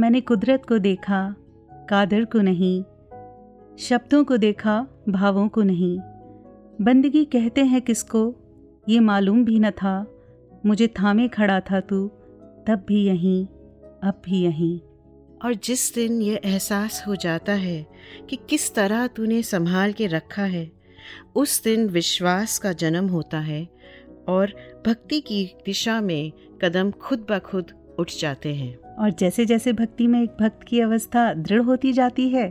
मैंने कुदरत को देखा, कादर को नहीं। शब्दों को देखा, भावों को नहीं। बंदगी कहते हैं किसको, ये मालूम भी न था। मुझे थामे खड़ा था तू, तब भी यहीं, अब भी यहीं। और जिस दिन ये एहसास हो जाता है कि किस तरह तूने संभाल के रखा है, उस दिन विश्वास का जन्म होता है और भक्ति की दिशा में कदम खुद ब खुद उठ जाते हैं। और जैसे जैसे भक्ति में एक भक्त की अवस्था दृढ़ होती जाती है,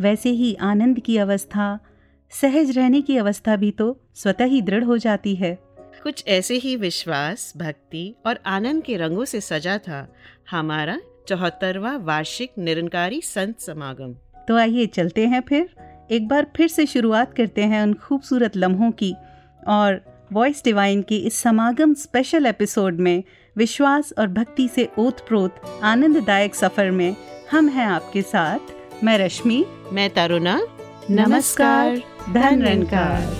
वैसे ही आनंद की अवस्था, सहज रहने की अवस्था भी तो स्वतः ही दृढ़ हो जाती है। कुछ ऐसे ही विश्वास, भक्ति और आनंद के रंगों से सजा था हमारा 74वां वार्षिक निरंकारी संत समागम। तो आइए चलते हैं, फिर एक बार फिर से शुरुआत करते हैं उन खूबसूरत लम्हों की, और वॉइस डिवाइन की इस समागम स्पेशल एपिसोड में विश्वास और भक्ति से ओतप्रोत आनंददायक सफर में हम हैं आपके साथ। मैं रश्मि, मैं तरुणा। नमस्कार, धन निरंकार।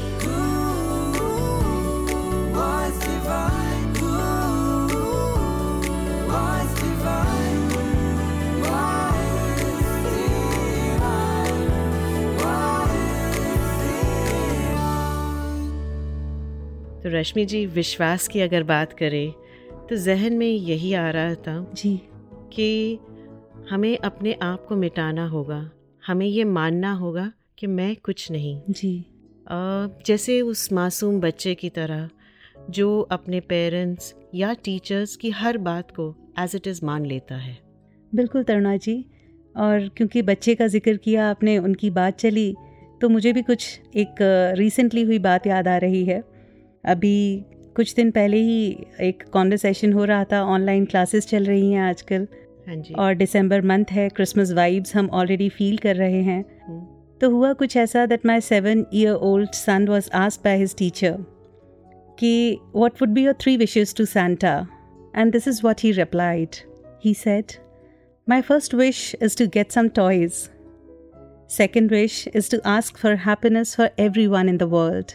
तो रश्मि जी, विश्वास की अगर बात करें तो जहन में यही आ रहा था जी कि हमें अपने आप को मिटाना होगा, हमें ये मानना होगा कि मैं कुछ नहीं जी। जैसे उस मासूम बच्चे की तरह जो अपने पेरेंट्स या टीचर्स की हर बात को एज इट इज़ मान लेता है। बिल्कुल तरुणा जी, और क्योंकि बच्चे का जिक्र किया आपने, उनकी बात चली, तो मुझे भी कुछ एक रिसेंटली हुई बात याद आ रही है। अभी कुछ दिन पहले ही एक कॉन्वर्सेशन हो रहा था, ऑनलाइन क्लासेस चल रही हैं आजकल। हाँ जी। और दिसंबर मंथ है, क्रिसमस वाइब्स हम ऑलरेडी फील कर रहे हैं। तो हुआ कुछ ऐसा that my 7-year-old son was asked by his teacher कि what would be your 3 wishes to Santa, and this is what he replied. He said, my first wish is to get some toys, second wish is to ask for happiness for everyone in the world,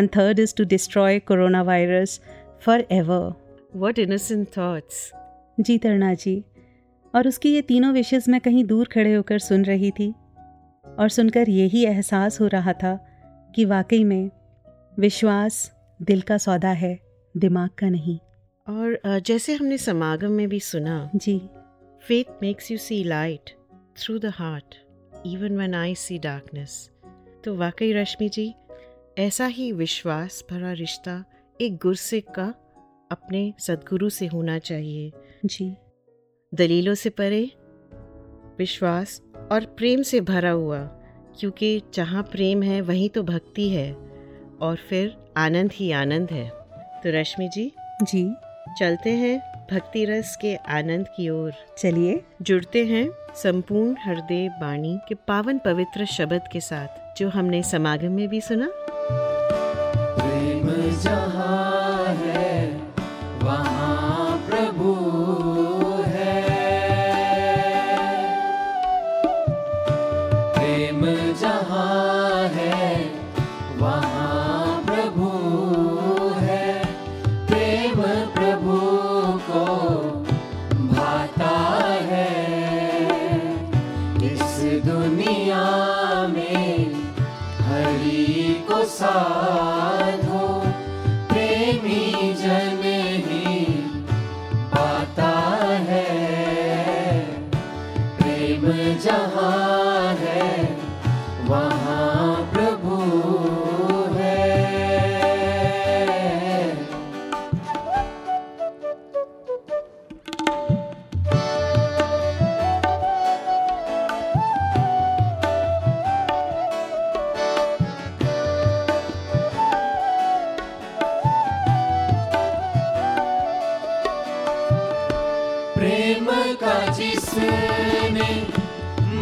and third is to destroy coronavirus forever. What innocent thoughts. जी तरुणा जी, और उसकी ये तीनों wishes मैं कहीं दूर खड़े होकर सुन रही थी, और सुनकर यही एहसास हो रहा था कि वाकई में विश्वास दिल का सौदा है, दिमाग का नहीं। और जैसे हमने समागम में भी सुना जी, Faith makes you see light through the heart, even when I see darkness. तो वाकई रश्मि जी, ऐसा ही विश्वास भरा रिश्ता एक गुरसिक का अपने सदगुरु से होना चाहिए जी। दलीलों से परे विश्वास और प्रेम से भरा हुआ, क्योंकि जहाँ प्रेम है वहीं तो भक्ति है, और फिर आनंद ही आनंद है। तो रश्मि जी जी, चलते हैं भक्ति रस के आनंद की ओर। चलिए जुड़ते हैं संपूर्ण हृदय वाणी के पावन पवित्र शब्द के साथ, जो हमने समागम में भी सुना। जहाँ है वहाँ प्रभु है, प्रेम जहाँ है वहाँ प्रभु है, प्रेम प्रभु को भाता है। इस दुनिया में हरि को साधो, जहाँ है वहाँ प्रभु है। प्रेम का जिसने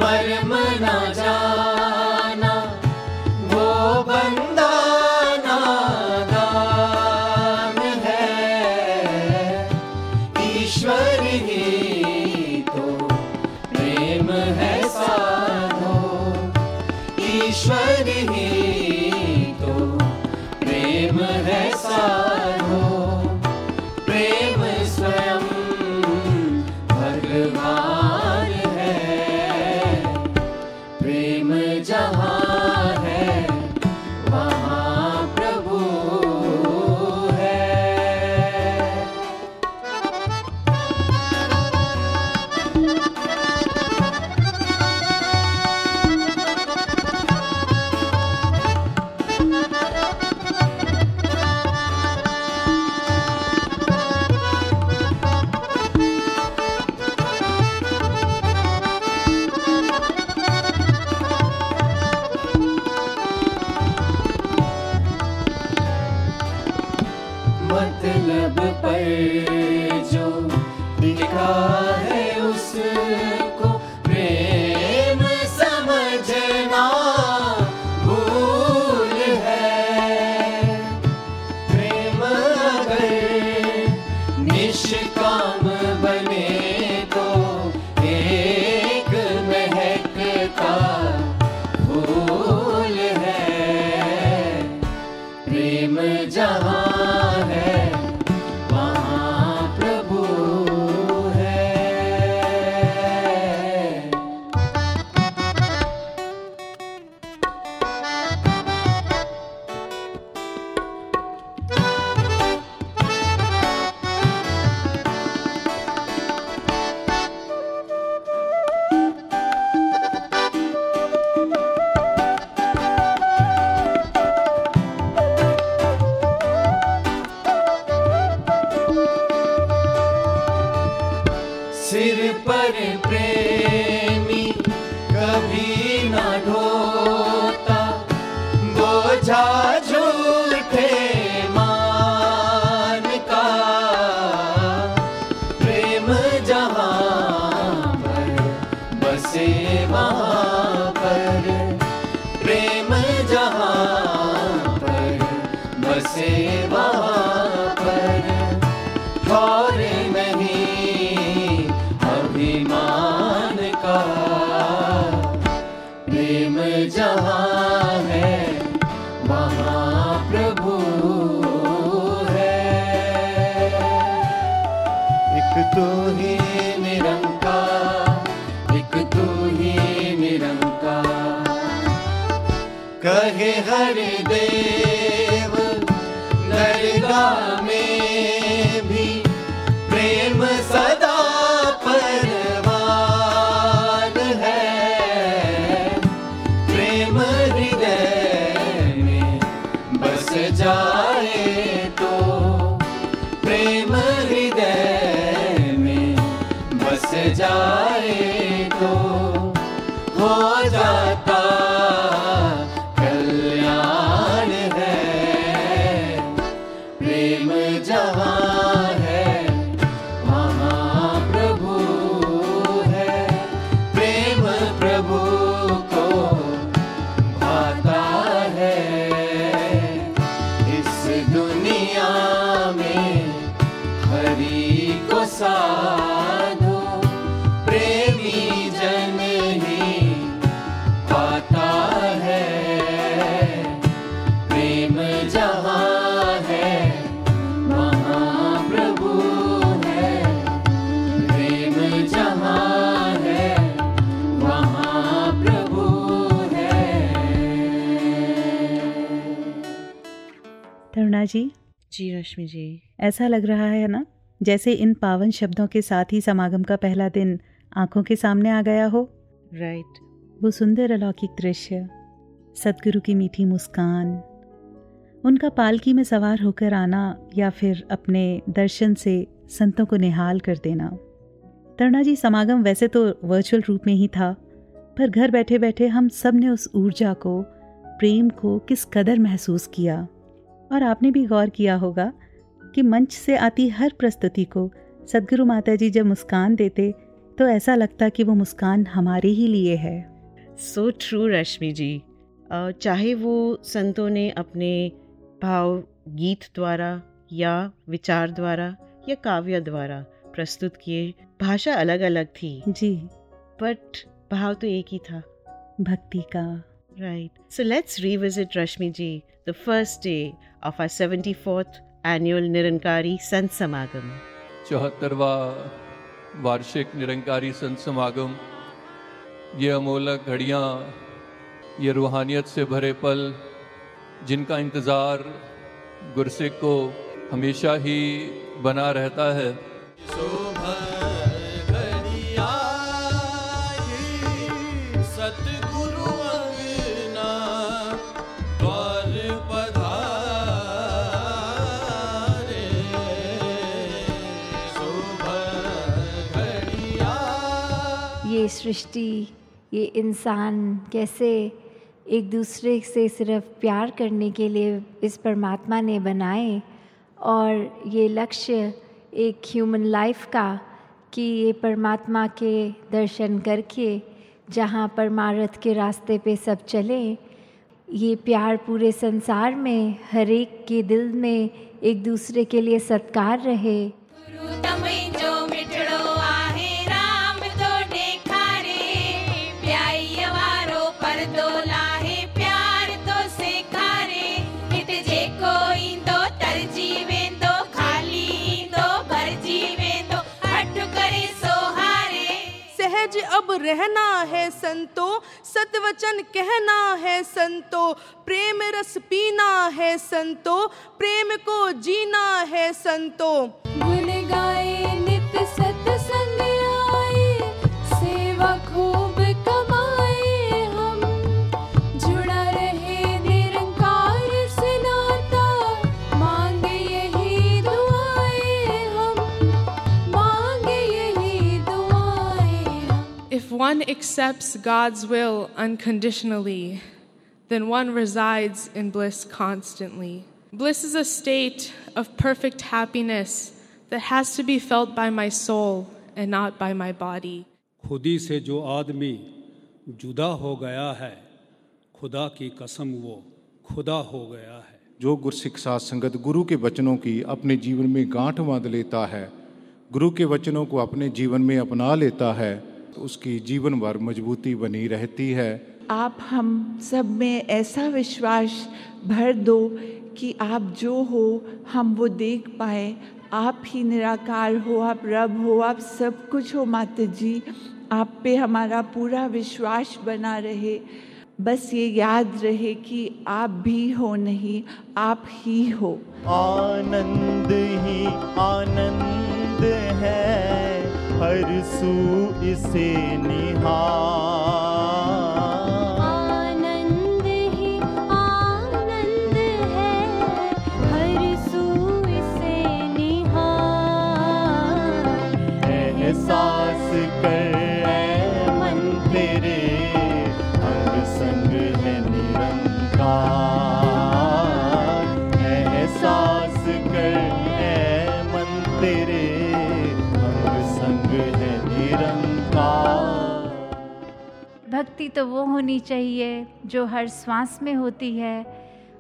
मर्म ना जाना, वो बंदा नादान है। ईश्वर ही तो प्रेम है साधो, ईश्वर ही तो प्रेम है साधो, प्रेम स्वयं भगवान पर प्रेमी कभी ना ढोता, बोझा झूठे मान का, प्रेम जहाँ पर बसे वहाँ पर, प्रेम जहाँ पर बसे वहाँ पर, और नहीं अभिमान का, प्रेम जहाँ है वहाँ प्रभु है। एक तू ही निरंकार, एक तू ही निरंकार, कहे हरदेव दरगा में भी, प्रेम सदा परवान है, प्रेम हृदय में बस जाए तो, प्रेम हृदय में बस जाए तो, हो जाता कल्याण है, प्रेम जहाँ साधु प्रेमी जन ही पाता है, प्रेम जहाँ है वहाँ प्रभु है, प्रेम जहाँ है वहाँ प्रभु है। तरुणा जी जी, रश्मि जी, ऐसा लग रहा है ना जैसे इन पावन शब्दों के साथ ही समागम का पहला दिन आंखों के सामने आ गया हो। राइट, वो सुंदर अलौकिक दृश्य, सतगुरु की मीठी मुस्कान, उनका पालकी में सवार होकर आना या फिर अपने दर्शन से संतों को निहाल कर देना। तरुणा जी, समागम वैसे तो वर्चुअल रूप में ही था, पर घर बैठे बैठे हम सब ने उस ऊर्जा को, प्रेम को किस कदर महसूस किया। और आपने भी गौर किया होगा कि मंच से आती हर प्रस्तुति को सदगुरु माताजी जब मुस्कान देते तो ऐसा लगता कि वो मुस्कान हमारे ही लिए है। सो ट्रू रश्मि जी, चाहे वो संतों ने अपने भाव गीत द्वारा या विचार द्वारा या काव्य द्वारा प्रस्तुत किए, भाषा अलग अलग थी जी, बट भाव तो एक ही था, भक्ति का। Right, so let's revisit Rashmi ji the first day of our 74th annual Nirankari Sant Samagam. 74वां वार्षिक निरंकारी संत समागम, ये अमोलक घड़ियाँ, ये रूहानियत से भरे पल, जिनका इंतज़ार गुरसिक को हमेशा ही बना रहता है। सृष्टि, ये इंसान कैसे एक दूसरे से सिर्फ प्यार करने के लिए इस परमात्मा ने बनाए, और ये लक्ष्य एक ह्यूमन लाइफ का कि ये परमात्मा के दर्शन करके जहाँ परमार्थ के रास्ते पे सब चले, ये प्यार पूरे संसार में हर एक के दिल में एक दूसरे के लिए सत्कार रहे। अब रहना है संतो, सतवचन कहना है संतो, प्रेम रस पीना है संतो, प्रेम को जीना है संतो। गुण गाए नित सत्संग आए, सेवा खूब कमाए हम, जुड़ा रहे निरंकार से नाता, मांगे यही दुआएं हम, मांगे यही दुआ। If one accepts God's will unconditionally, then one resides in bliss constantly. Bliss is a state of perfect happiness that has to be felt by my soul and not by my body. खुदी से जो आदमी जुदा हो गया है, खुदा की कसम वो खुदा हो गया है। जो गुरसिक साध संगत गुरु के वचनों की अपने जीवन में गांठ बांध लेता है, गुरु के वचनों को अपने जीवन में अपना लेता है, तो उसकी जीवन भर मजबूती बनी रहती है। आप हम सब में ऐसा विश्वास भर दो कि आप जो हो हम वो देख पाए। आप ही निराकार हो, आप रब हो, आप सब कुछ हो माता जी। आप पे हमारा पूरा विश्वास बना रहे। बस ये याद रहे कि आप भी हो, नहीं आप ही हो। आनंद ही आनंद है, हर सू इसे निहार। भक्ति तो वो होनी चाहिए जो हर श्वास में होती है,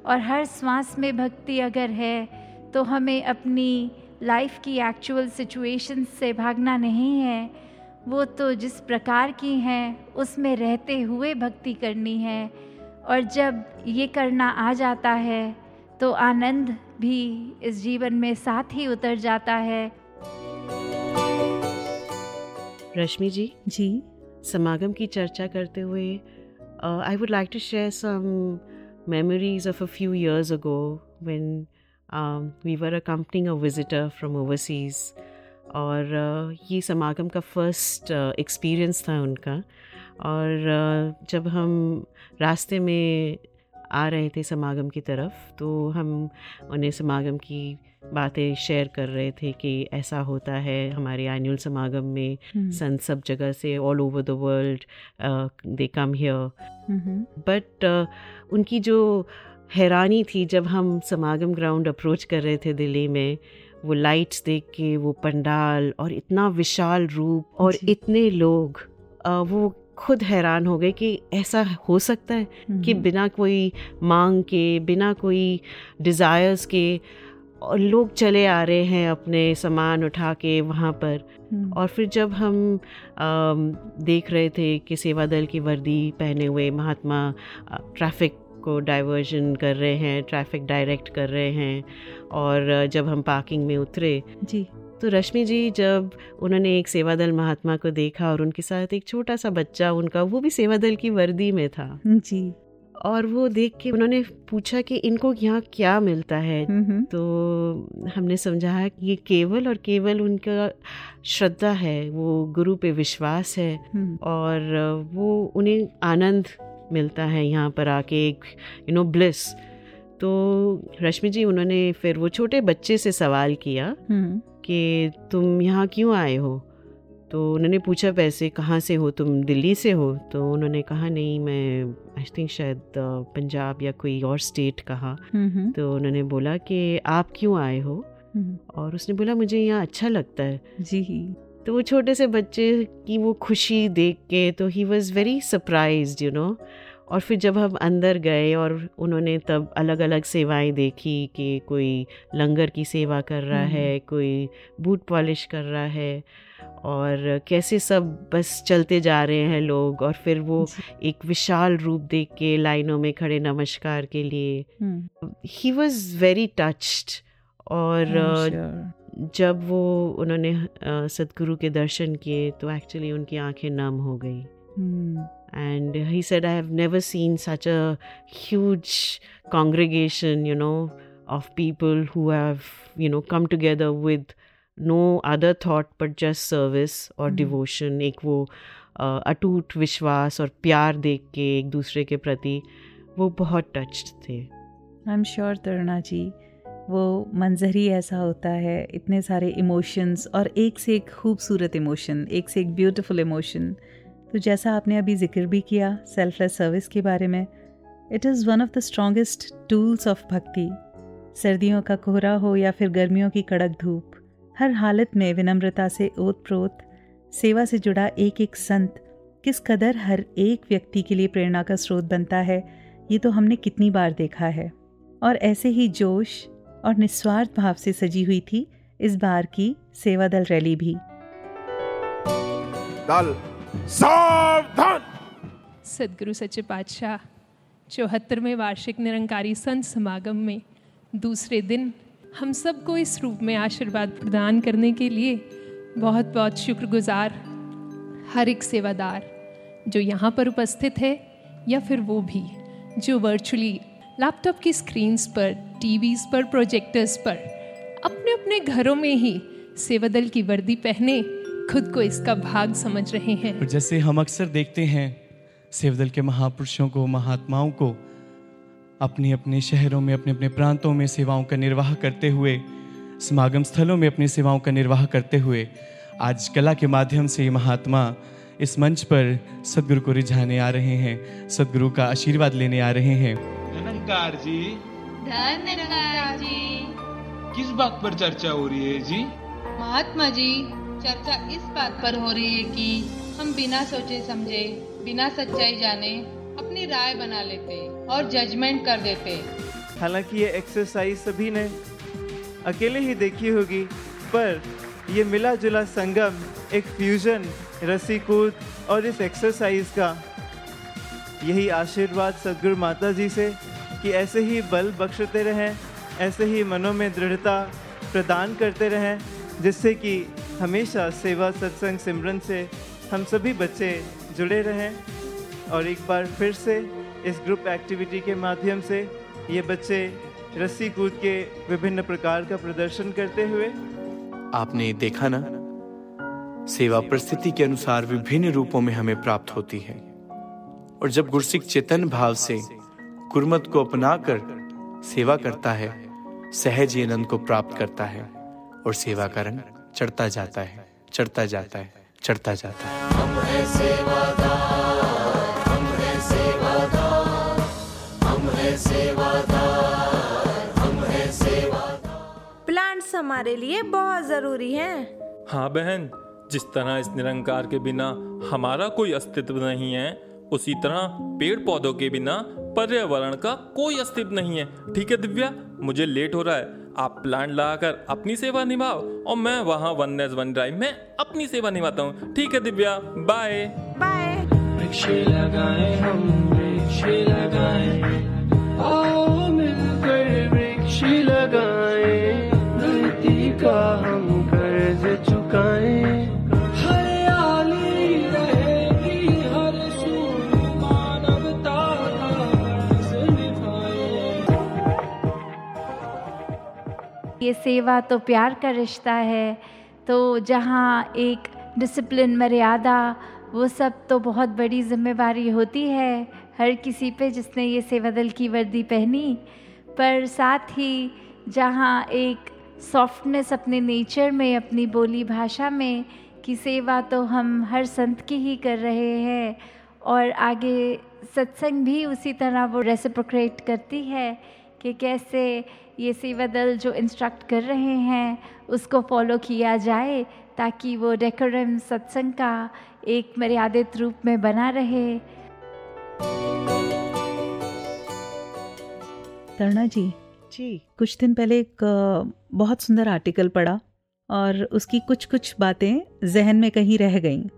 और हर श्वास में भक्ति अगर है तो हमें अपनी लाइफ की एक्चुअल सिचुएशन से भागना नहीं है, वो तो जिस प्रकार की हैं उसमें रहते हुए भक्ति करनी है। और जब ये करना आ जाता है तो आनंद भी इस जीवन में साथ ही उतर जाता है। रश्मि जी जी, समागम की चर्चा करते हुए I would like to share some memories of a few years ago when we were accompanying a visitor from overseas. और ये समागम का फर्स्ट एक्सपीरियंस था उनका। और जब हम रास्ते में आ रहे थे समागम की तरफ, तो हम उन्हें समागम की बातें शेयर कर रहे थे कि ऐसा होता है हमारे एनुअल समागम में, संत सब जगह से all over the world they come here. But उनकी जो हैरानी थी जब हम समागम ग्राउंड अप्रोच कर रहे थे दिल्ली में, वो लाइट्स देख के, वो पंडाल और इतना विशाल रूप और इतने लोग, वो खुद हैरान हो गए कि ऐसा हो सकता है कि बिना कोई मांग के, बिना कोई डिज़ायर्स के, और लोग चले आ रहे हैं अपने सामान उठा के वहाँ पर। और फिर जब हम देख रहे थे कि सेवादल की वर्दी पहने हुए महात्मा ट्रैफिक को डाइवर्जन कर रहे हैं, ट्रैफिक डायरेक्ट कर रहे हैं, और जब हम पार्किंग में उतरे जी, तो रश्मि जी जब उन्होंने एक सेवादल महात्मा को देखा और उनके साथ एक छोटा सा बच्चा उनका, वो भी सेवादल की वर्दी में था जी, और वो देख के उन्होंने पूछा कि इनको यहाँ क्या मिलता है। तो हमने समझाया कि ये केवल और केवल उनका श्रद्धा है, वो गुरु पे विश्वास है, और वो उन्हें आनंद मिलता है यहाँ पर आके, एक ब्लिस। तो रश्मि जी उन्होंने फिर वो छोटे बच्चे से सवाल किया कि तुम यहाँ क्यों आए हो। तो उन्होंने पूछा पैसे कहाँ से हो, तुम दिल्ली से हो। तो उन्होंने कहा नहीं, मैं आई थिंक शायद पंजाब या कोई और स्टेट कहा। तो उन्होंने बोला कि आप क्यों आए हो, और उसने बोला मुझे यहाँ अच्छा लगता है जी। तो वो छोटे से बच्चे की वो खुशी देख के, तो ही वॉज़ वेरी सरप्राइज्ड और फिर जब हम अंदर गए और उन्होंने तब अलग अलग सेवाएं देखी कि कोई लंगर की सेवा कर रहा है, कोई बूट पॉलिश कर रहा है, और कैसे सब बस चलते जा रहे हैं लोग। और फिर वो एक विशाल रूप देख के लाइनों में खड़े नमस्कार के लिए, ही वॉज वेरी टच्ड। और जब वो उन्होंने सदगुरु के दर्शन किए तो एक्चुअली उनकी आंखें नम हो गई। And he said, I have never seen such a huge congregation, of people who have, come together with no other thought but just service or devotion. एक वो अटूट विश्वास और प्यार देख के एक दूसरे के प्रति, वो बहुत touched थे। I'm sure तरुणा जी, वो मंजर ही ऐसा होता है, इतने सारे इमोशंस और एक से एक खूबसूरत इमोशन, एक से एक ब्यूटीफुल इमोशन। तो जैसा आपने अभी जिक्र भी किया सेल्फलेस सर्विस के बारे में, it is one of the strongest tools of भक्ति। सर्दियों का कोहरा हो या फिर गर्मियों की कड़क धूप, हर हालत में विनम्रता से ओत प्रोत सेवा से जुड़ा एक एक संत किस कदर हर एक व्यक्ति के लिए प्रेरणा का स्रोत बनता है, ये तो हमने कितनी बार देखा है। और ऐसे ही जोश और निस्वार्थ भाव से सजी हुई थी इस बार की सेवा दल रैली भी। दल सावधान। सदगुरु सच्चे पातशाह 74वें वार्षिक निरंकारी संत समागम में दूसरे दिन हम सबको इस रूप में आशीर्वाद प्रदान करने के लिए बहुत बहुत शुक्रगुजार हर एक सेवादार जो यहाँ पर उपस्थित है या फिर वो भी जो वर्चुअली लैपटॉप की स्क्रीन्स पर, टीवीज़ पर, प्रोजेक्टर्स पर अपने अपने घरों में ही सेवादल की वर्दी पहने खुद को इसका भाग समझ रहे हैं। जैसे हम अक्सर देखते हैं सेवादल के महापुरुषों को, महात्माओं को अपने अपने शहरों में, अपने अपने प्रांतों में सेवाओं का निर्वाह करते हुए, समागम स्थलों में अपनी सेवाओं का निर्वाह करते हुए। आज कला के माध्यम से ये महात्मा इस मंच पर सदगुरु को रिझाने आ रहे हैं, सदगुरु का आशीर्वाद लेने आ रहे हैं। निरंकार जी, निरंकार जी, किस बात पर चर्चा हो रही है जी? महात्मा जी, चर्चा इस बात पर हो रही है कि हम बिना सोचे समझे, बिना सच्चाई जाने अपनी राय बना लेते और जजमेंट कर देते। हालांकि ये एक्सरसाइज सभी ने अकेले ही देखी होगी, पर ये मिला जुला संगम एक फ्यूजन रस्सीकूद और इस एक्सरसाइज का यही आशीर्वाद सदगुरु माता जी से कि ऐसे ही बल बख्शते रहें, ऐसे ही मनों में दृढ़ता प्रदान करते रहें, जिससे कि हमेशा सेवा सत्संग सिमरन से हम सभी बच्चे जुड़े रहें। और एक बार फिर से इस ग्रुप एक्टिविटी के माध्यम से ये बच्चे रस्सी कूद के विभिन्न प्रकार का प्रदर्शन करते हुए। आपने देखा ना, सेवा परिस्थिति के अनुसार विभिन्न रूपों में हमें प्राप्त होती है। और जब गुरसिक चेतन भाव से गुरमत को अपनाकर सेवा करता है, सहज ही आनंद को प्राप्त करता है और सेवा का रंग चढ़ता जाता है, चढ़ता जाता है, चढ़ता जाता है। प्लांट्स हमारे लिए बहुत जरूरी हैं। हाँ बहन, जिस तरह इस निरंकार के बिना हमारा कोई अस्तित्व नहीं है, उसी तरह पेड़ पौधों के बिना पर्यावरण का कोई अस्तित्व नहीं है। ठीक है दिव्या, मुझे लेट हो रहा है, आप प्लांट लगाकर अपनी सेवा निभाओ और मैं वहाँ वन ड्राइव में अपनी सेवा निभाता हूँ। ठीक है दिव्या, बाय बाय। वृक्ष लगाएं हम, वृक्ष लगाएं, आओ मिलकर वृक्ष लगाएं, धरती का हम कर्ज चुकाएं। ये सेवा तो प्यार का रिश्ता है, तो जहाँ एक डिसिप्लिन, मर्यादा, वो सब तो बहुत बड़ी जिम्मेदारी होती है हर किसी पे जिसने ये सेवादल की वर्दी पहनी। पर साथ ही जहाँ एक सॉफ्टनेस अपने नेचर में, अपनी बोली भाषा में कि सेवा तो हम हर संत की ही कर रहे हैं और आगे सत्संग भी उसी तरह वो रेसिप्रोकेट करती है कि कैसे ये सेवा दल जो इंस्ट्रक्ट कर रहे हैं उसको फॉलो किया जाए, ताकि वो डेकोरम सत्संग का एक मर्यादित रूप में बना रहे। तरुणा जी जी, कुछ दिन पहले एक बहुत सुंदर आर्टिकल पढ़ा और उसकी कुछ कुछ बातें जहन में कहीं रह गईं।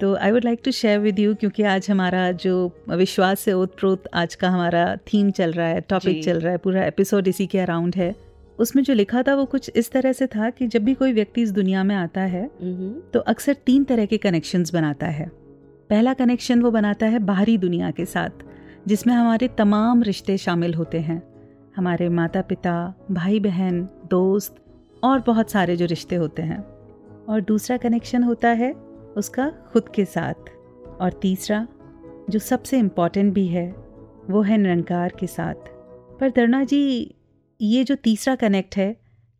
तो I would like to share with you, क्योंकि आज हमारा जो विश्वास से ओतप्रोत आज का हमारा थीम चल रहा है, टॉपिक चल रहा है, पूरा एपिसोड इसी के अराउंड है। उसमें जो लिखा था वो कुछ इस तरह से था कि जब भी कोई व्यक्ति इस दुनिया में आता है तो अक्सर 3 तरह के कनेक्शंस बनाता है। पहला कनेक्शन वो बनाता है बाहरी दुनिया के साथ, जिसमें हमारे तमाम रिश्ते शामिल होते हैं, हमारे माता पिता, भाई बहन, दोस्त और बहुत सारे जो रिश्ते होते हैं। और दूसरा कनेक्शन होता है उसका खुद के साथ। और तीसरा जो सबसे इम्पॉर्टेंट भी है वो है निरंकार के साथ। पर तरुणा जी, ये जो तीसरा कनेक्ट है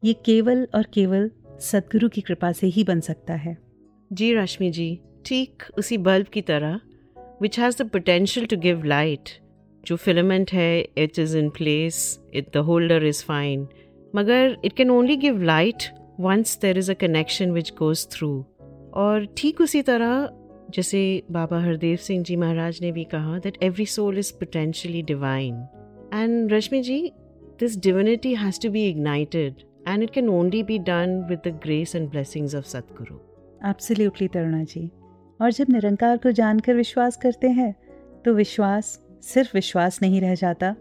ये केवल और केवल सदगुरु की कृपा से ही बन सकता है। जी रश्मि जी, ठीक उसी बल्ब की तरह which has the potential to give light. जो filament है, it is in place, the holder is fine. मगर it can only give light once there is a connection which goes through. और ठीक उसी तरह जैसे बाबा हरदेव सिंह जी महाराज ने भी कहा that every soul is potentially divine. And Rashmi ji, this divinity has to be ignited and it can only be done with the grace and blessings of Sadhguru. Absolutely, Taruna ji. और जब निरंकार को जानकर विश्वास करते हैं तो विश्वास सिर्फ विश्वास नहीं रह जाता,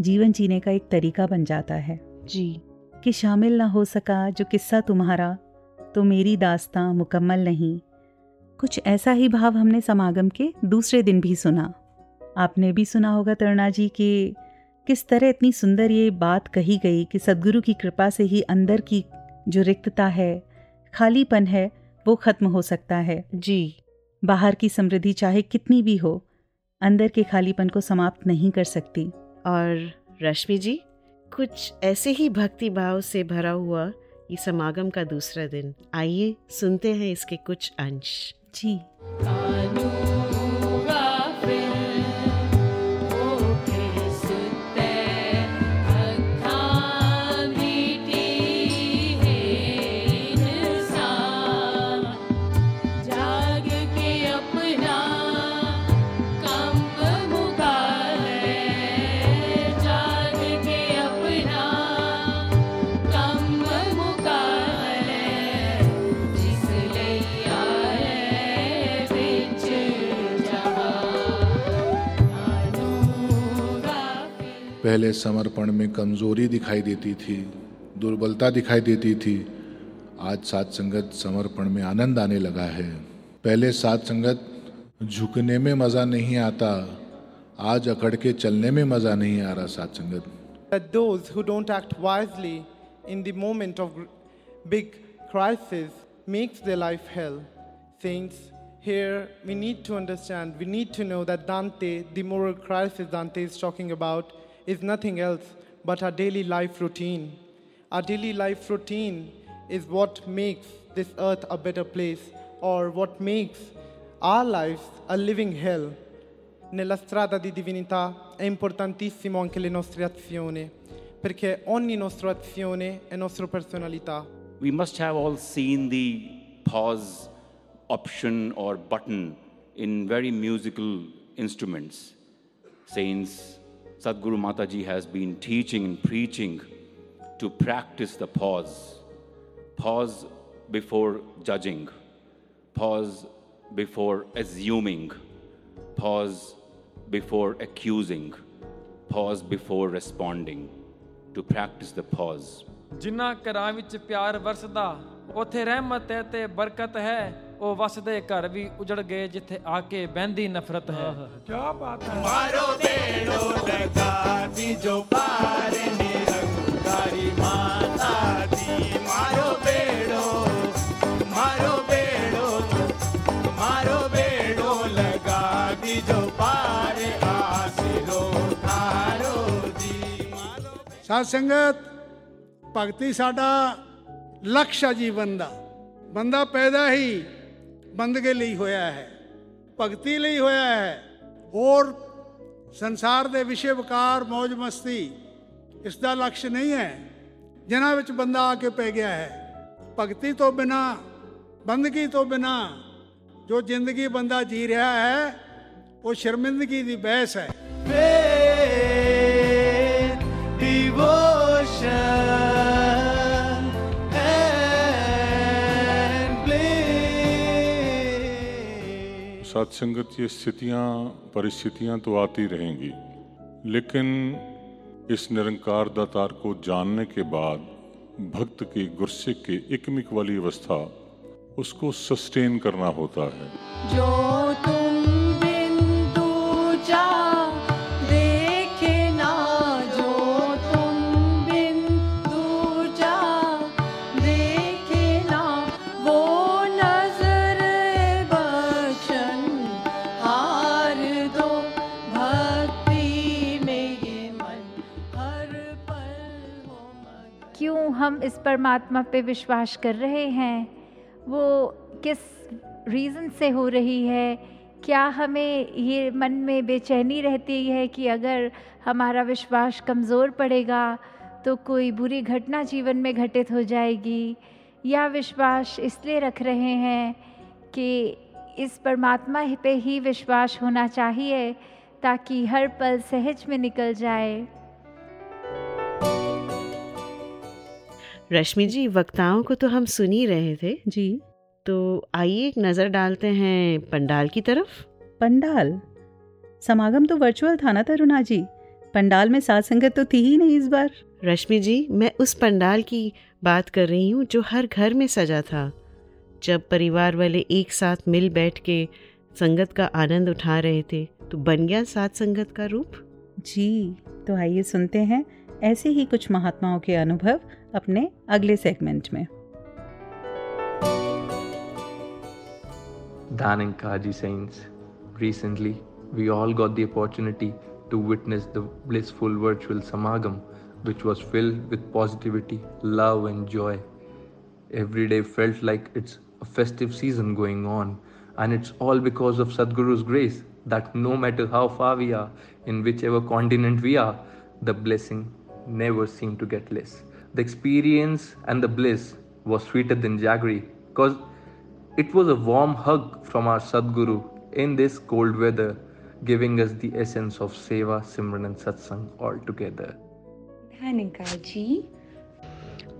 जीवन जीने का एक तरीका बन जाता है जी कि शामिल ना हो सका जो किस्सा तुम्हारा तो मेरी दास्तां मुकम्मल नहीं। कुछ ऐसा ही भाव हमने समागम के दूसरे दिन भी सुना। आपने भी सुना होगा तरुणा जी कि किस तरह इतनी सुंदर ये बात कही गई कि सद्गुरु की कृपा से ही अंदर की जो रिक्तता है, खालीपन है, वो ख़त्म हो सकता है जी। बाहर की समृद्धि चाहे कितनी भी हो, अंदर के खालीपन को समाप्त नहीं कर सकती। और रश्मि जी, कुछ ऐसे ही भक्ति भाव से भरा हुआ ये समागम का दूसरा दिन, आइए सुनते हैं इसके कुछ अंश जी। पहले समर्पण में कमजोरी दिखाई देती थी, दुर्बलता दिखाई देती थी, आज साथ संगत समर्पण में आनंद आने लगा है। पहले साथ संगत झुकने में मज़ा नहीं आता, आज अकड़ के चलने में मज़ा नहीं आ रहा साथ संगत। That those who don't act wisely in the moment of big crisis makes their life hell. Saints, here we need to understand, we need to know that Dante, the moral crisis Dante is talking about, is nothing else but our daily life routine. Our daily life routine is what makes this earth a better place or what makes our lives a living hell. Nella strada di divinità è importantissimo anche le nostre azioni, perché ogni nostra azione è nostra personalità. We must have all seen the pause option or button in very musical instruments. Saints, Sadhguru Mataji has been teaching and preaching to practice the pause. Pause before judging. Pause before assuming. Pause before accusing. Pause before responding. To practice the pause. Jinna karan vich pyar varsda, othe rehmat hai te barkat hai. ਉਹ ਵਸਦੇ ਘਰ ਵੀ ਉਜੜ ਗਏ ਜਿੱਥੇ ਆ ਕੇ ਬਹਿੰਦੀ ਨਫ਼ਰਤ ਹੈ। ਕੀ ਬਾਤ ਹੈ। ਮਾਰੋ ਤੇਰੋ ਦਰਗਾਹ ਦੀ ਜੋ ਪਾਰ ਨਿਰੰਕਾਰੀ ਮਾਤਾ ਦੀ, ਮਾਰੋ ਬੇੜੋ, ਮਾਰੋ ਬੇੜੋ, ਮਾਰੋ ਬੇੜੋ ਲਗਾ ਦੀ ਜੋ ਪਾਰ ਆਸਰੋ ਤਾਰੋ ਦੀ। ਸਾਧ ਸੰਗਤ, ਭਗਤੀ ਸਾਡਾ ਲਕਸ਼ ਆ ਜੀਵਨ ਦਾ। ਬੰਦਾ ਪੈਦਾ ਹੀ ਬੰਦਗੀ ਲਈ ਹੋਇਆ ਹੈ, ਭਗਤੀ ਲਈ ਹੋਇਆ ਹੈ, ਹੋਰ ਸੰਸਾਰ ਦੇ ਵਿਸ਼ੇ ਵਿਕਾਰ ਮौज ਮਸਤੀ ਇਸ ਦਾ ਲਕਸ਼ ਨਹੀਂ ਹੈ ਜਿਨ੍ਹਾਂ ਵਿੱਚ ਬੰਦਾ ਆ ਕੇ ਪੈ ਗਿਆ ਹੈ। ਭਗਤੀ ਤੋਂ ਬਿਨਾ, ਬੰਦਗੀ ਤੋਂ ਬਿਨਾ ਜੋ ਜ਼ਿੰਦਗੀ ਬੰਦਾ ਜੀ ਰਿਹਾ ਹੈ ਉਹ ਸ਼ਰਮਿੰਦਗੀ ਦੀ ਬਹਿਸ ਹੈ। सत्संगत ये स्थितियाँ परिस्थितियाँ तो आती रहेंगी, लेकिन इस निरंकार दातार को जानने के बाद भक्त के गुरसे के एकमिक वाली अवस्था उसको सस्टेन करना होता है। जो तुम बिन दूजा देखे ना, जो तुम बिन दूजा देखे ना, वो हम इस परमात्मा पे विश्वास कर रहे हैं, वो किस रीज़न से हो रही है, क्या हमें ये मन में बेचैनी रहती है कि अगर हमारा विश्वास कमज़ोर पड़ेगा तो कोई बुरी घटना जीवन में घटित हो जाएगी, या विश्वास इसलिए रख रहे हैं कि इस परमात्मा पे ही विश्वास होना चाहिए ताकि हर पल सहज में निकल जाए। रश्मि जी, वक्ताओं को तो हम सुन ही रहे थे जी, तो आइए एक नज़र डालते हैं पंडाल की तरफ। पंडाल समागम तो वर्चुअल था ना तरुणा जी, पंडाल में साथ संगत तो थी ही नहीं इस बार। रश्मि जी, मैं उस पंडाल की बात कर रही हूँ जो हर घर में सजा था, जब परिवार वाले एक साथ मिल बैठ के संगत का आनंद उठा रहे थे, तो बन गया साथ संगत का रूप। जी, तो आइए सुनते हैं ऐसे ही कुछ महात्माओं के अनुभव अपने अगले सेगमेंट में। Nirankaari saints, recently we all got the opportunity to witness the blissful virtual samagam which was filled with positivity, love and joy. Every day felt like it's a festive season going on, and it's all because of Sadhguru's grace that no matter how far we are, in whichever continent we are, the blessing never seemed to get less. The experience and the bliss was sweeter than jaggery because it was a warm hug from our Sadhguru in this cold weather, giving us the essence of Seva, Simran and Satsang all together. Nirankaari Ji,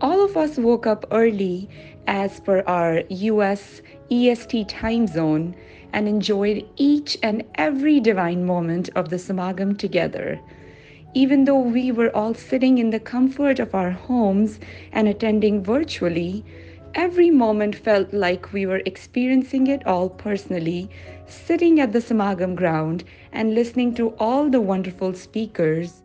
all of us woke up early as per our US EST time zone and enjoyed each and every divine moment of the Samagam together. Even though we were all sitting in the comfort of our homes and attending virtually, every moment felt like we were experiencing it all personally, sitting at the Samagam ground and listening to all the wonderful speakers.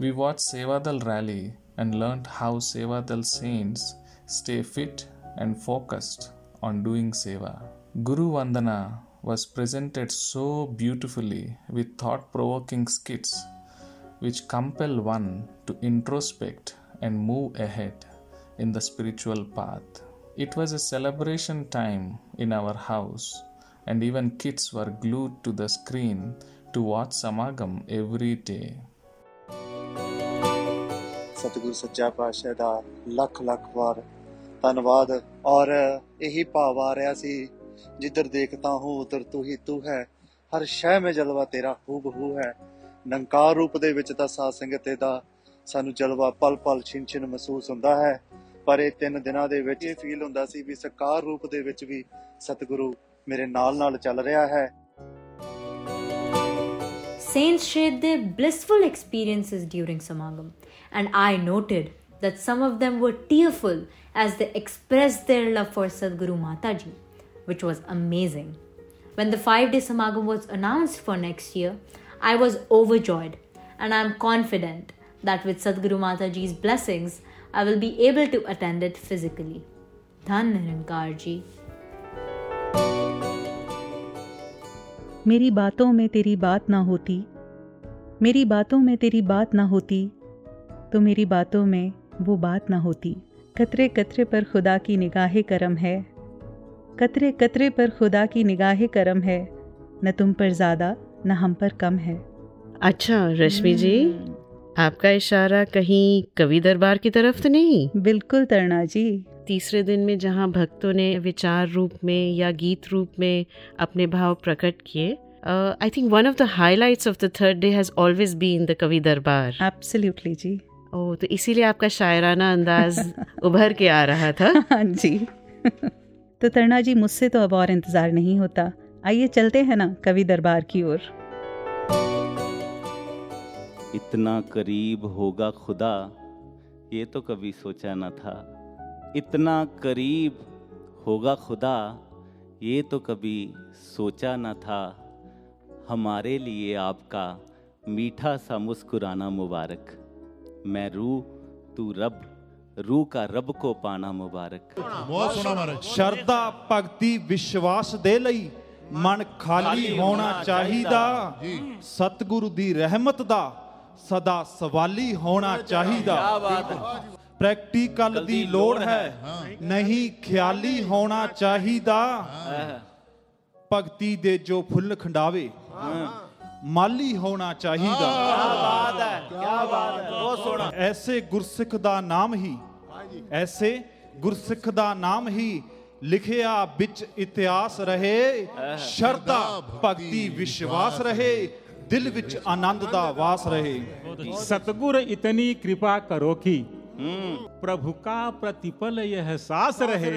We watched Sevadal rally and learnt how Sevadal saints stay fit and focused on doing seva. Guru Vandana was presented so beautifully with thought-provoking skits which compel one to introspect and move ahead in the spiritual path. It was a celebration time in our house, and even kids were glued to the screen to watch Samagam every day. सतगुरु सच्चा पातशाह दा लख लख वार धन्यवाद। और यही भाव आ रहा सी, जिधर देखता हूँ उधर तू है, हर शह में जलवा तेरा हूबहू है। निरंकार रूप दे विच दा साध संगत दा सानू जलवा पल पल छिन छिन महसूस हुंदा है, पर इह 3 दिनां दे विच इह फील हुंदा सी वी साकार रूप दे विच वी सतगुरु मेरे नाल चल रहा है। Saints shared their blissful experiences during Samagam, and I noted that some of them were tearful as they expressed their love for Sadhguru Mataji, which was amazing. When the 5-day Samagam was announced for next year, I was overjoyed, and I am confident that with Sadhguru Mataji's blessings, I will be able to attend it physically. Dhan Nirankaari Ji. मेरी बातों में तेरी बात ना होती, मेरी बातों में तेरी बात ना होती, तो मेरी बातों में वो बात ना होती। कतरे कतरे पर खुदा की निगाहे करम है, कतरे कतरे पर खुदा की निगाहे करम है, न तुम पर ज़्यादा न हम पर कम है। अच्छा रश्मि जी, आपका इशारा कहीं कवि दरबार की तरफ तो नहीं? बिल्कुल तरुणा जी, तीसरे दिन में जहाँ भक्तों ने विचार रूप में या गीत रूप में अपने भाव प्रकट किए, I think one of the highlights of the 3rd day has always been the कवि दरबार। एब्सोल्युटली जी। ओह, तो इसीलिए आपका शायराना अंदाज उभर के आ रहा था। हाँ जी। तो तरुणा जी, मुझसे तो अब और इंतज़ार नहीं होता, आइए चलते हैं ना कवि दरबार की ओर। इतना करीब होगा खुदा, ये तो कभी सोचा ना था। इतना करीब होगा खुदा, ये तो कभी सोचा न था। हमारे लिए आपका मीठा सा मुस्कुराना मुबारक, मैं रू तू रब, रू का रब को पाना मुबारक। बहुत सोना महाराज। श्रद्धा भक्ति विश्वास दे लई मन खाली होना चाहिदा, सतगुरु दी रहमत दा सदा सवाली होना चाहिदा। प्रैक्टिकल दी लोड़ है, नहीं ख्याली होना चाहिदा। भगती दे जो फुल खंडावे माली होना चाहिदा। क्या बात है, क्या बात है, बहुत सोहना। ऐसे गुरसिख दा नाम ही, ऐसे गुरसिख दा नाम ही लिखिया बिच इतिहास रहे। शरदा भगती विश्वास रहे, दिल विच आनंद दा वास रहे। सतगुर इतनी कृपा करो कि प्रभु का प्रतिपल यह एहसास रहे,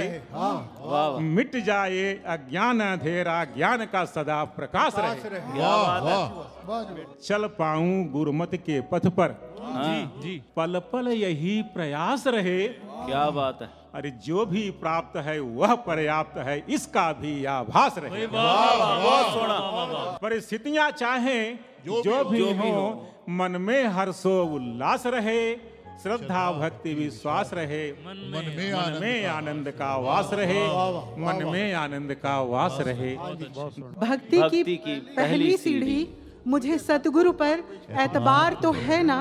मिट जाए अज्ञान अंधेरा, ज्ञान का सदा प्रकाश रहे। चल पाऊं गुरुमत के पथ पर जी, पल पल यही प्रयास रहे। क्या बात है। अरे जो भी प्राप्त है वह पर्याप्त है, इसका भी आभास रहे। परिस्थितियां चाहे जो भी हो, मन में हर्षो उल्लास रहे, श्रद्धा भक्ति विश्वास रहे, मन में आनंद का वास रहे, मन में आनंद का वास रहे। भक्ति की पहली सीढ़ी, मुझे सतगुरु पर एतबार तो है ना।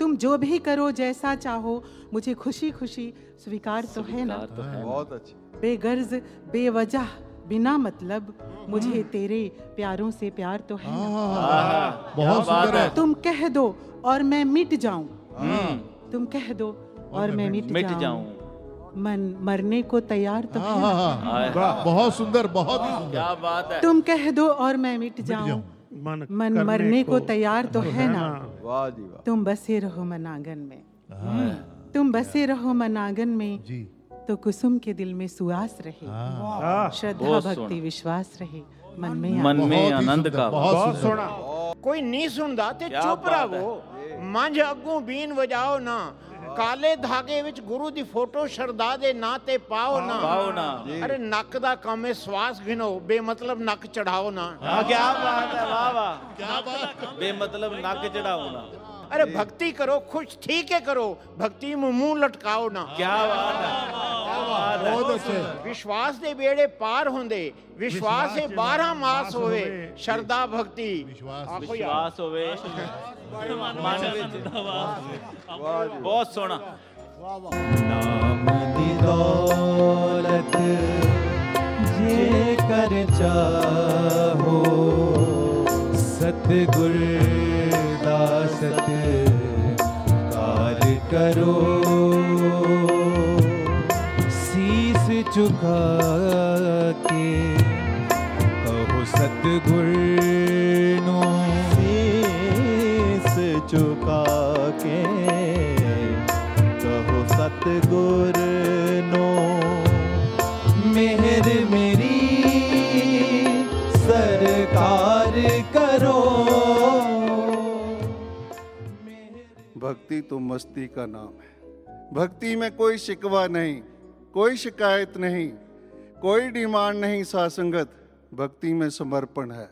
तुम जो भी करो जैसा चाहो, मुझे खुशी खुशी स्वीकार तो है ना। बहुत अच्छी। बेगर्ज बेवजह बिना मतलब, मुझे तेरे प्यारों से प्यार तो है ना। बहुत सुंदर है। तुम कह दो और मैं मिट जाऊं, तुम कह दो और मैं मिट जाऊं, मन मरने को तैयार तो है ना। बहुत सुंदर, बहुत सुंदर। क्या बात है। तुम कह दो और मैं मिट जाऊं, मन मरने को तैयार तो है ना। वाह जी वाह। तुम बसे रहो मन आंगन में, तुम बसे रहो मन आंगन में, तो कुसुम के दिल में सुवास रहे, श्रद्धा भक्ति विश्वास रहे, मन में आनंद का। बहुत सोना। कोई नहीं सुनदा ते चुप रहो, मंझ अगू बीन वजाओ ना, काले धागे विच गुरु दी फोटो शरदा दे नाते पाओ ना। अरे नक दा काम है श्वास गिनो, बेमतलब नक चढ़ाओ ना। क्या बात है, वाह वाह, क्या बात। बेमतलब नक चढ़ाओ ना। अरे भक्ति करो, खुश ठीक है करो, भक्ति में मुंह लटकाओ ना। क्या बात है, बहुत अच्छे। विश्वास दे बेड़े पार होंदे, विश्वास से 12 मास होवे, श्रद्धा भक्ति विश्वास होवे। बहुत सोना। नाम दी दौलत जे कर चाहो, सतगुर दास कार करो, शीस झुका के कहो सतगुर नो, शीस झुका के कहो सतगुर नो, मेहर मेरी सरकार करो। भक्ति तो मस्ती का नाम है। भक्ति में कोई शिकवा नहीं, कोई शिकायत नहीं, कोई डिमांड नहीं सासंगत। भक्ति में समर्पण है।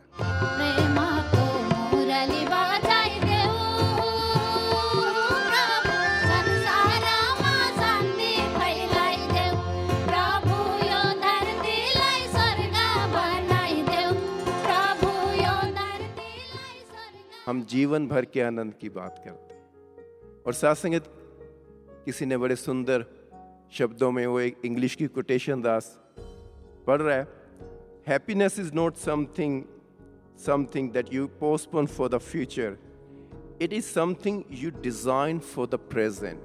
हम जीवन भर के आनंद की बात करते और सत्संगत। किसी ने बड़े सुंदर शब्दों में, वो एक इंग्लिश की कोटेशन दास पढ़ रहा है, happiness is not something that you postpone for the future, it is something you design for the present.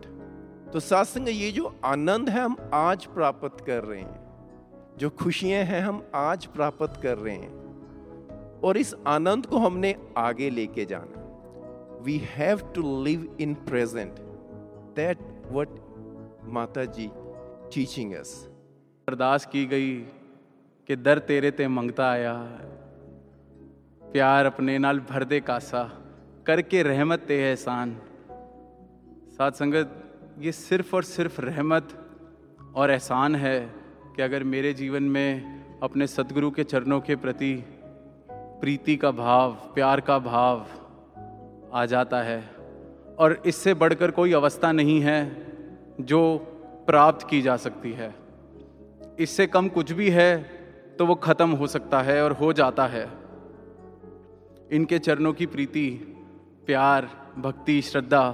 तो सत्संग, ये जो आनंद है हम आज प्राप्त कर रहे हैं, जो खुशियां हैं हम आज प्राप्त कर रहे हैं, और इस आनंद को हमने आगे लेके जाना। We have to live in present. That what Mataji teaching us. अरदास की गई कि दर तेरे ते मंगता आया, प्यार अपने नाल भर दे कासा, करके रहमत ते एहसान। साथ संगत, ये सिर्फ और सिर्फ रहमत और एहसान है कि अगर मेरे जीवन में अपने सतगुरु के चरणों के प्रति प्रीति का भाव, प्यार का भाव आ जाता है। और इससे बढ़कर कोई अवस्था नहीं है जो प्राप्त की जा सकती है। इससे कम कुछ भी है तो वो ख़त्म हो सकता है और हो जाता है। इनके चरणों की प्रीति, प्यार, भक्ति, श्रद्धा,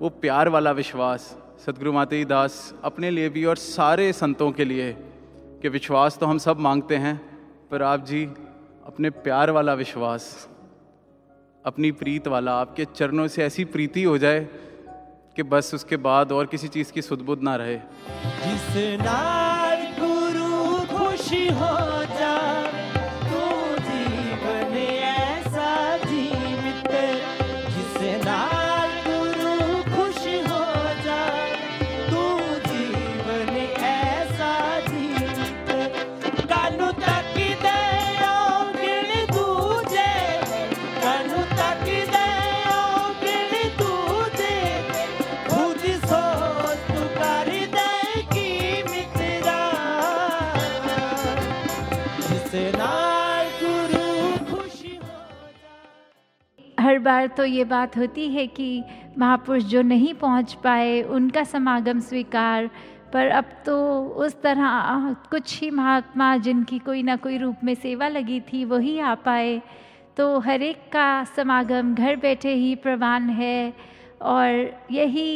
वो प्यार वाला विश्वास सदगुरु माता जी दास अपने लिए भी और सारे संतों के लिए कि विश्वास तो हम सब मांगते हैं, पर आप जी अपने प्यार वाला विश्वास, अपनी प्रीत वाला, आपके चरणों से ऐसी प्रीति हो जाए कि बस उसके बाद और किसी चीज़ की सुध-बुध ना रहे। जिस नाल गुरु खुशी हो जा, हर बार तो ये बात होती है कि महापुरुष जो नहीं पहुंच पाए उनका समागम स्वीकार, पर अब तो उस तरह कुछ ही महात्मा जिनकी कोई ना कोई रूप में सेवा लगी थी वही आ पाए, तो हर एक का समागम घर बैठे ही प्रवान है। और यही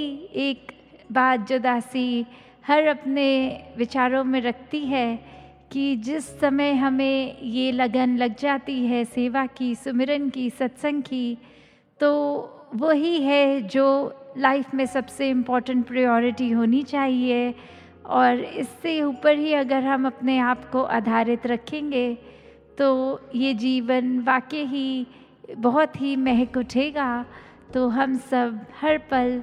एक बात जो दासी हर अपने विचारों में रखती है कि जिस समय हमें ये लगन लग जाती है सेवा की, सुमिरन की, सत्संग की, तो वही है जो लाइफ में सबसे इम्पॉर्टेंट प्रायोरिटी होनी चाहिए। और इससे ऊपर ही अगर हम अपने आप को आधारित रखेंगे तो ये जीवन वाकई ही बहुत ही महक उठेगा। तो हम सब हर पल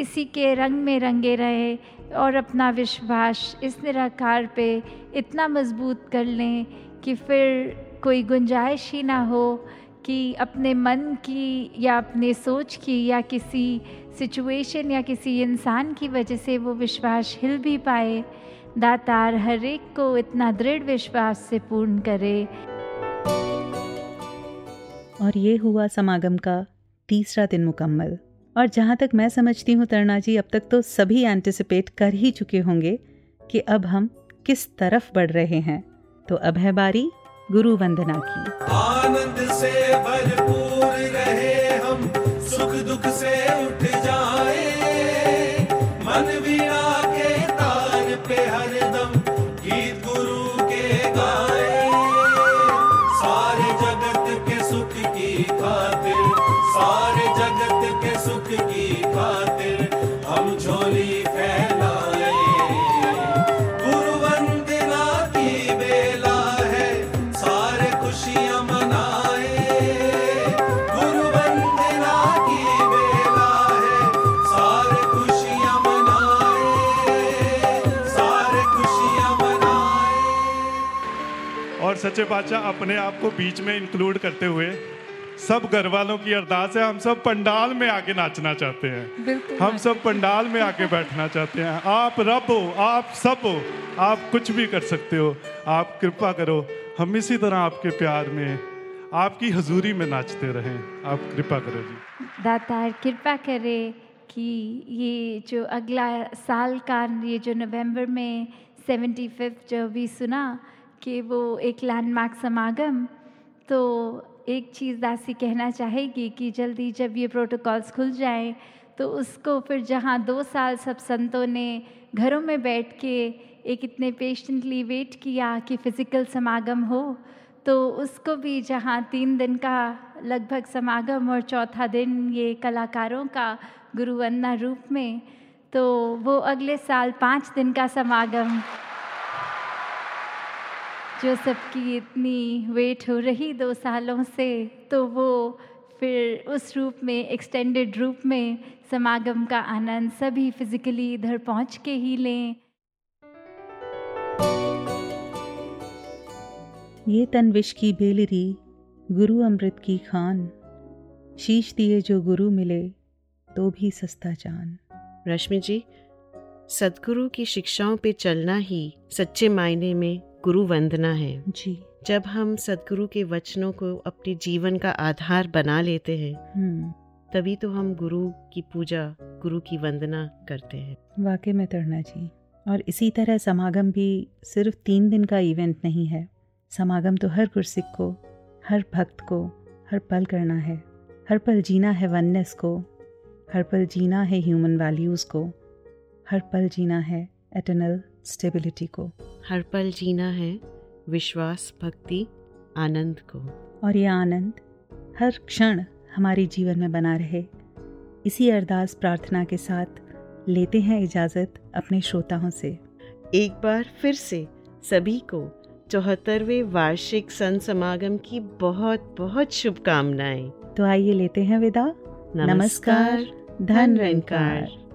इसी के रंग में रंगे रहे और अपना विश्वास इस निराकार पे इतना मजबूत कर लें कि फिर कोई गुंजाइश ही ना हो कि अपने मन की या अपने सोच की या किसी सिचुएशन या किसी इंसान की वजह से वो विश्वास हिल भी पाए। दातार हर एक को इतना दृढ़ विश्वास से पूर्ण करे। और ये हुआ समागम का तीसरा दिन मुकम्मल। और जहाँ तक मैं समझती हूँ तरुणा जी, अब तक तो सभी एंटिसिपेट कर ही चुके होंगे कि अब हम किस तरफ बढ़ रहे हैं। तो अब है बारी गुरु वंदना की। आनंद से भरपूर रहे हम, सुख दुख से उठ जाए, मन वीणा के ताल पे हरदम गीत गुरु के गाए, सारे जगत के सुख की खातिर, सारे जगत के सुख की खातिर हम झोली फैलाए। गुरु वंदना की बेला है, सारे खुशियां मनाए, गुरु वंदना की बेला है, सारे खुशियां मनाए, सारे खुशियां मनाए। और सच्चे बादशाह अपने आप को बीच में इंक्लूड करते हुए सब घर वालों की अरदास है, हम सब पंडाल में आके नाचना चाहते हैं, हम सब पंडाल में आके बैठना चाहते हैं। आप रब हो, आप सब हो, आप कुछ भी कर सकते हो, आप कृपा करो हम इसी तरह आपके प्यार में, आपकी हजूरी में नाचते रहें। आप कृपा करो जी, दातार कृपा करे कि ये जो अगला साल का, ये जो नवंबर में 75 जो भी सुना कि वो एक लैंडमार्क समागम, तो एक चीज़ दासी कहना चाहेगी कि जल्दी जब ये प्रोटोकॉल्स खुल जाएं तो उसको फिर जहाँ 2 साल सब संतों ने घरों में बैठ के एक इतने पेशेंटली वेट किया कि फिज़िकल समागम हो, तो उसको भी जहाँ 3 दिन का लगभग समागम और 4था दिन ये कलाकारों का गुरु वंदना रूप में, तो वो अगले साल 5 दिन का समागम जो सबकी इतनी वेट हो रही 2 सालों से, तो वो फिर उस रूप में एक्सटेंडेड रूप में समागम का आनंद सभी फिजिकली इधर पहुंच के ही लें। ये तनविश की बेलरी, गुरु अमृत की खान, शीश दिए जो गुरु मिले तो भी सस्ता जान। रश्मि जी, सद्गुरु की शिक्षाओं पे चलना ही सच्चे मायने में गुरु वंदना है जी। जब हम सदगुरु के वचनों को अपने जीवन का आधार बना लेते हैं तभी तो हम गुरु की पूजा, गुरु की वंदना करते हैं। वाकई में तरुणा जी, और इसी तरह समागम भी सिर्फ 3 दिन का इवेंट नहीं है। समागम तो हर गुरसिक को, हर भक्त को हर पल करना है, हर पल जीना है वननेस को, हर पल जीना है ह्यूमन वैल्यूज़ को, हर पल जीना है एटर्नल स्टेबिलिटी को, हर पल जीना है विश्वास, भक्ति, आनंद को, और ये आनंद हर क्षण हमारे जीवन में बना रहे। इसी अरदास प्रार्थना के साथ लेते हैं इजाज़त अपने श्रोताओं से। एक बार फिर से सभी को 74वें वार्षिक संत समागम की बहुत बहुत शुभकामनाएं। तो आइए लेते हैं विदा। नमस्कार, धन्यवाद।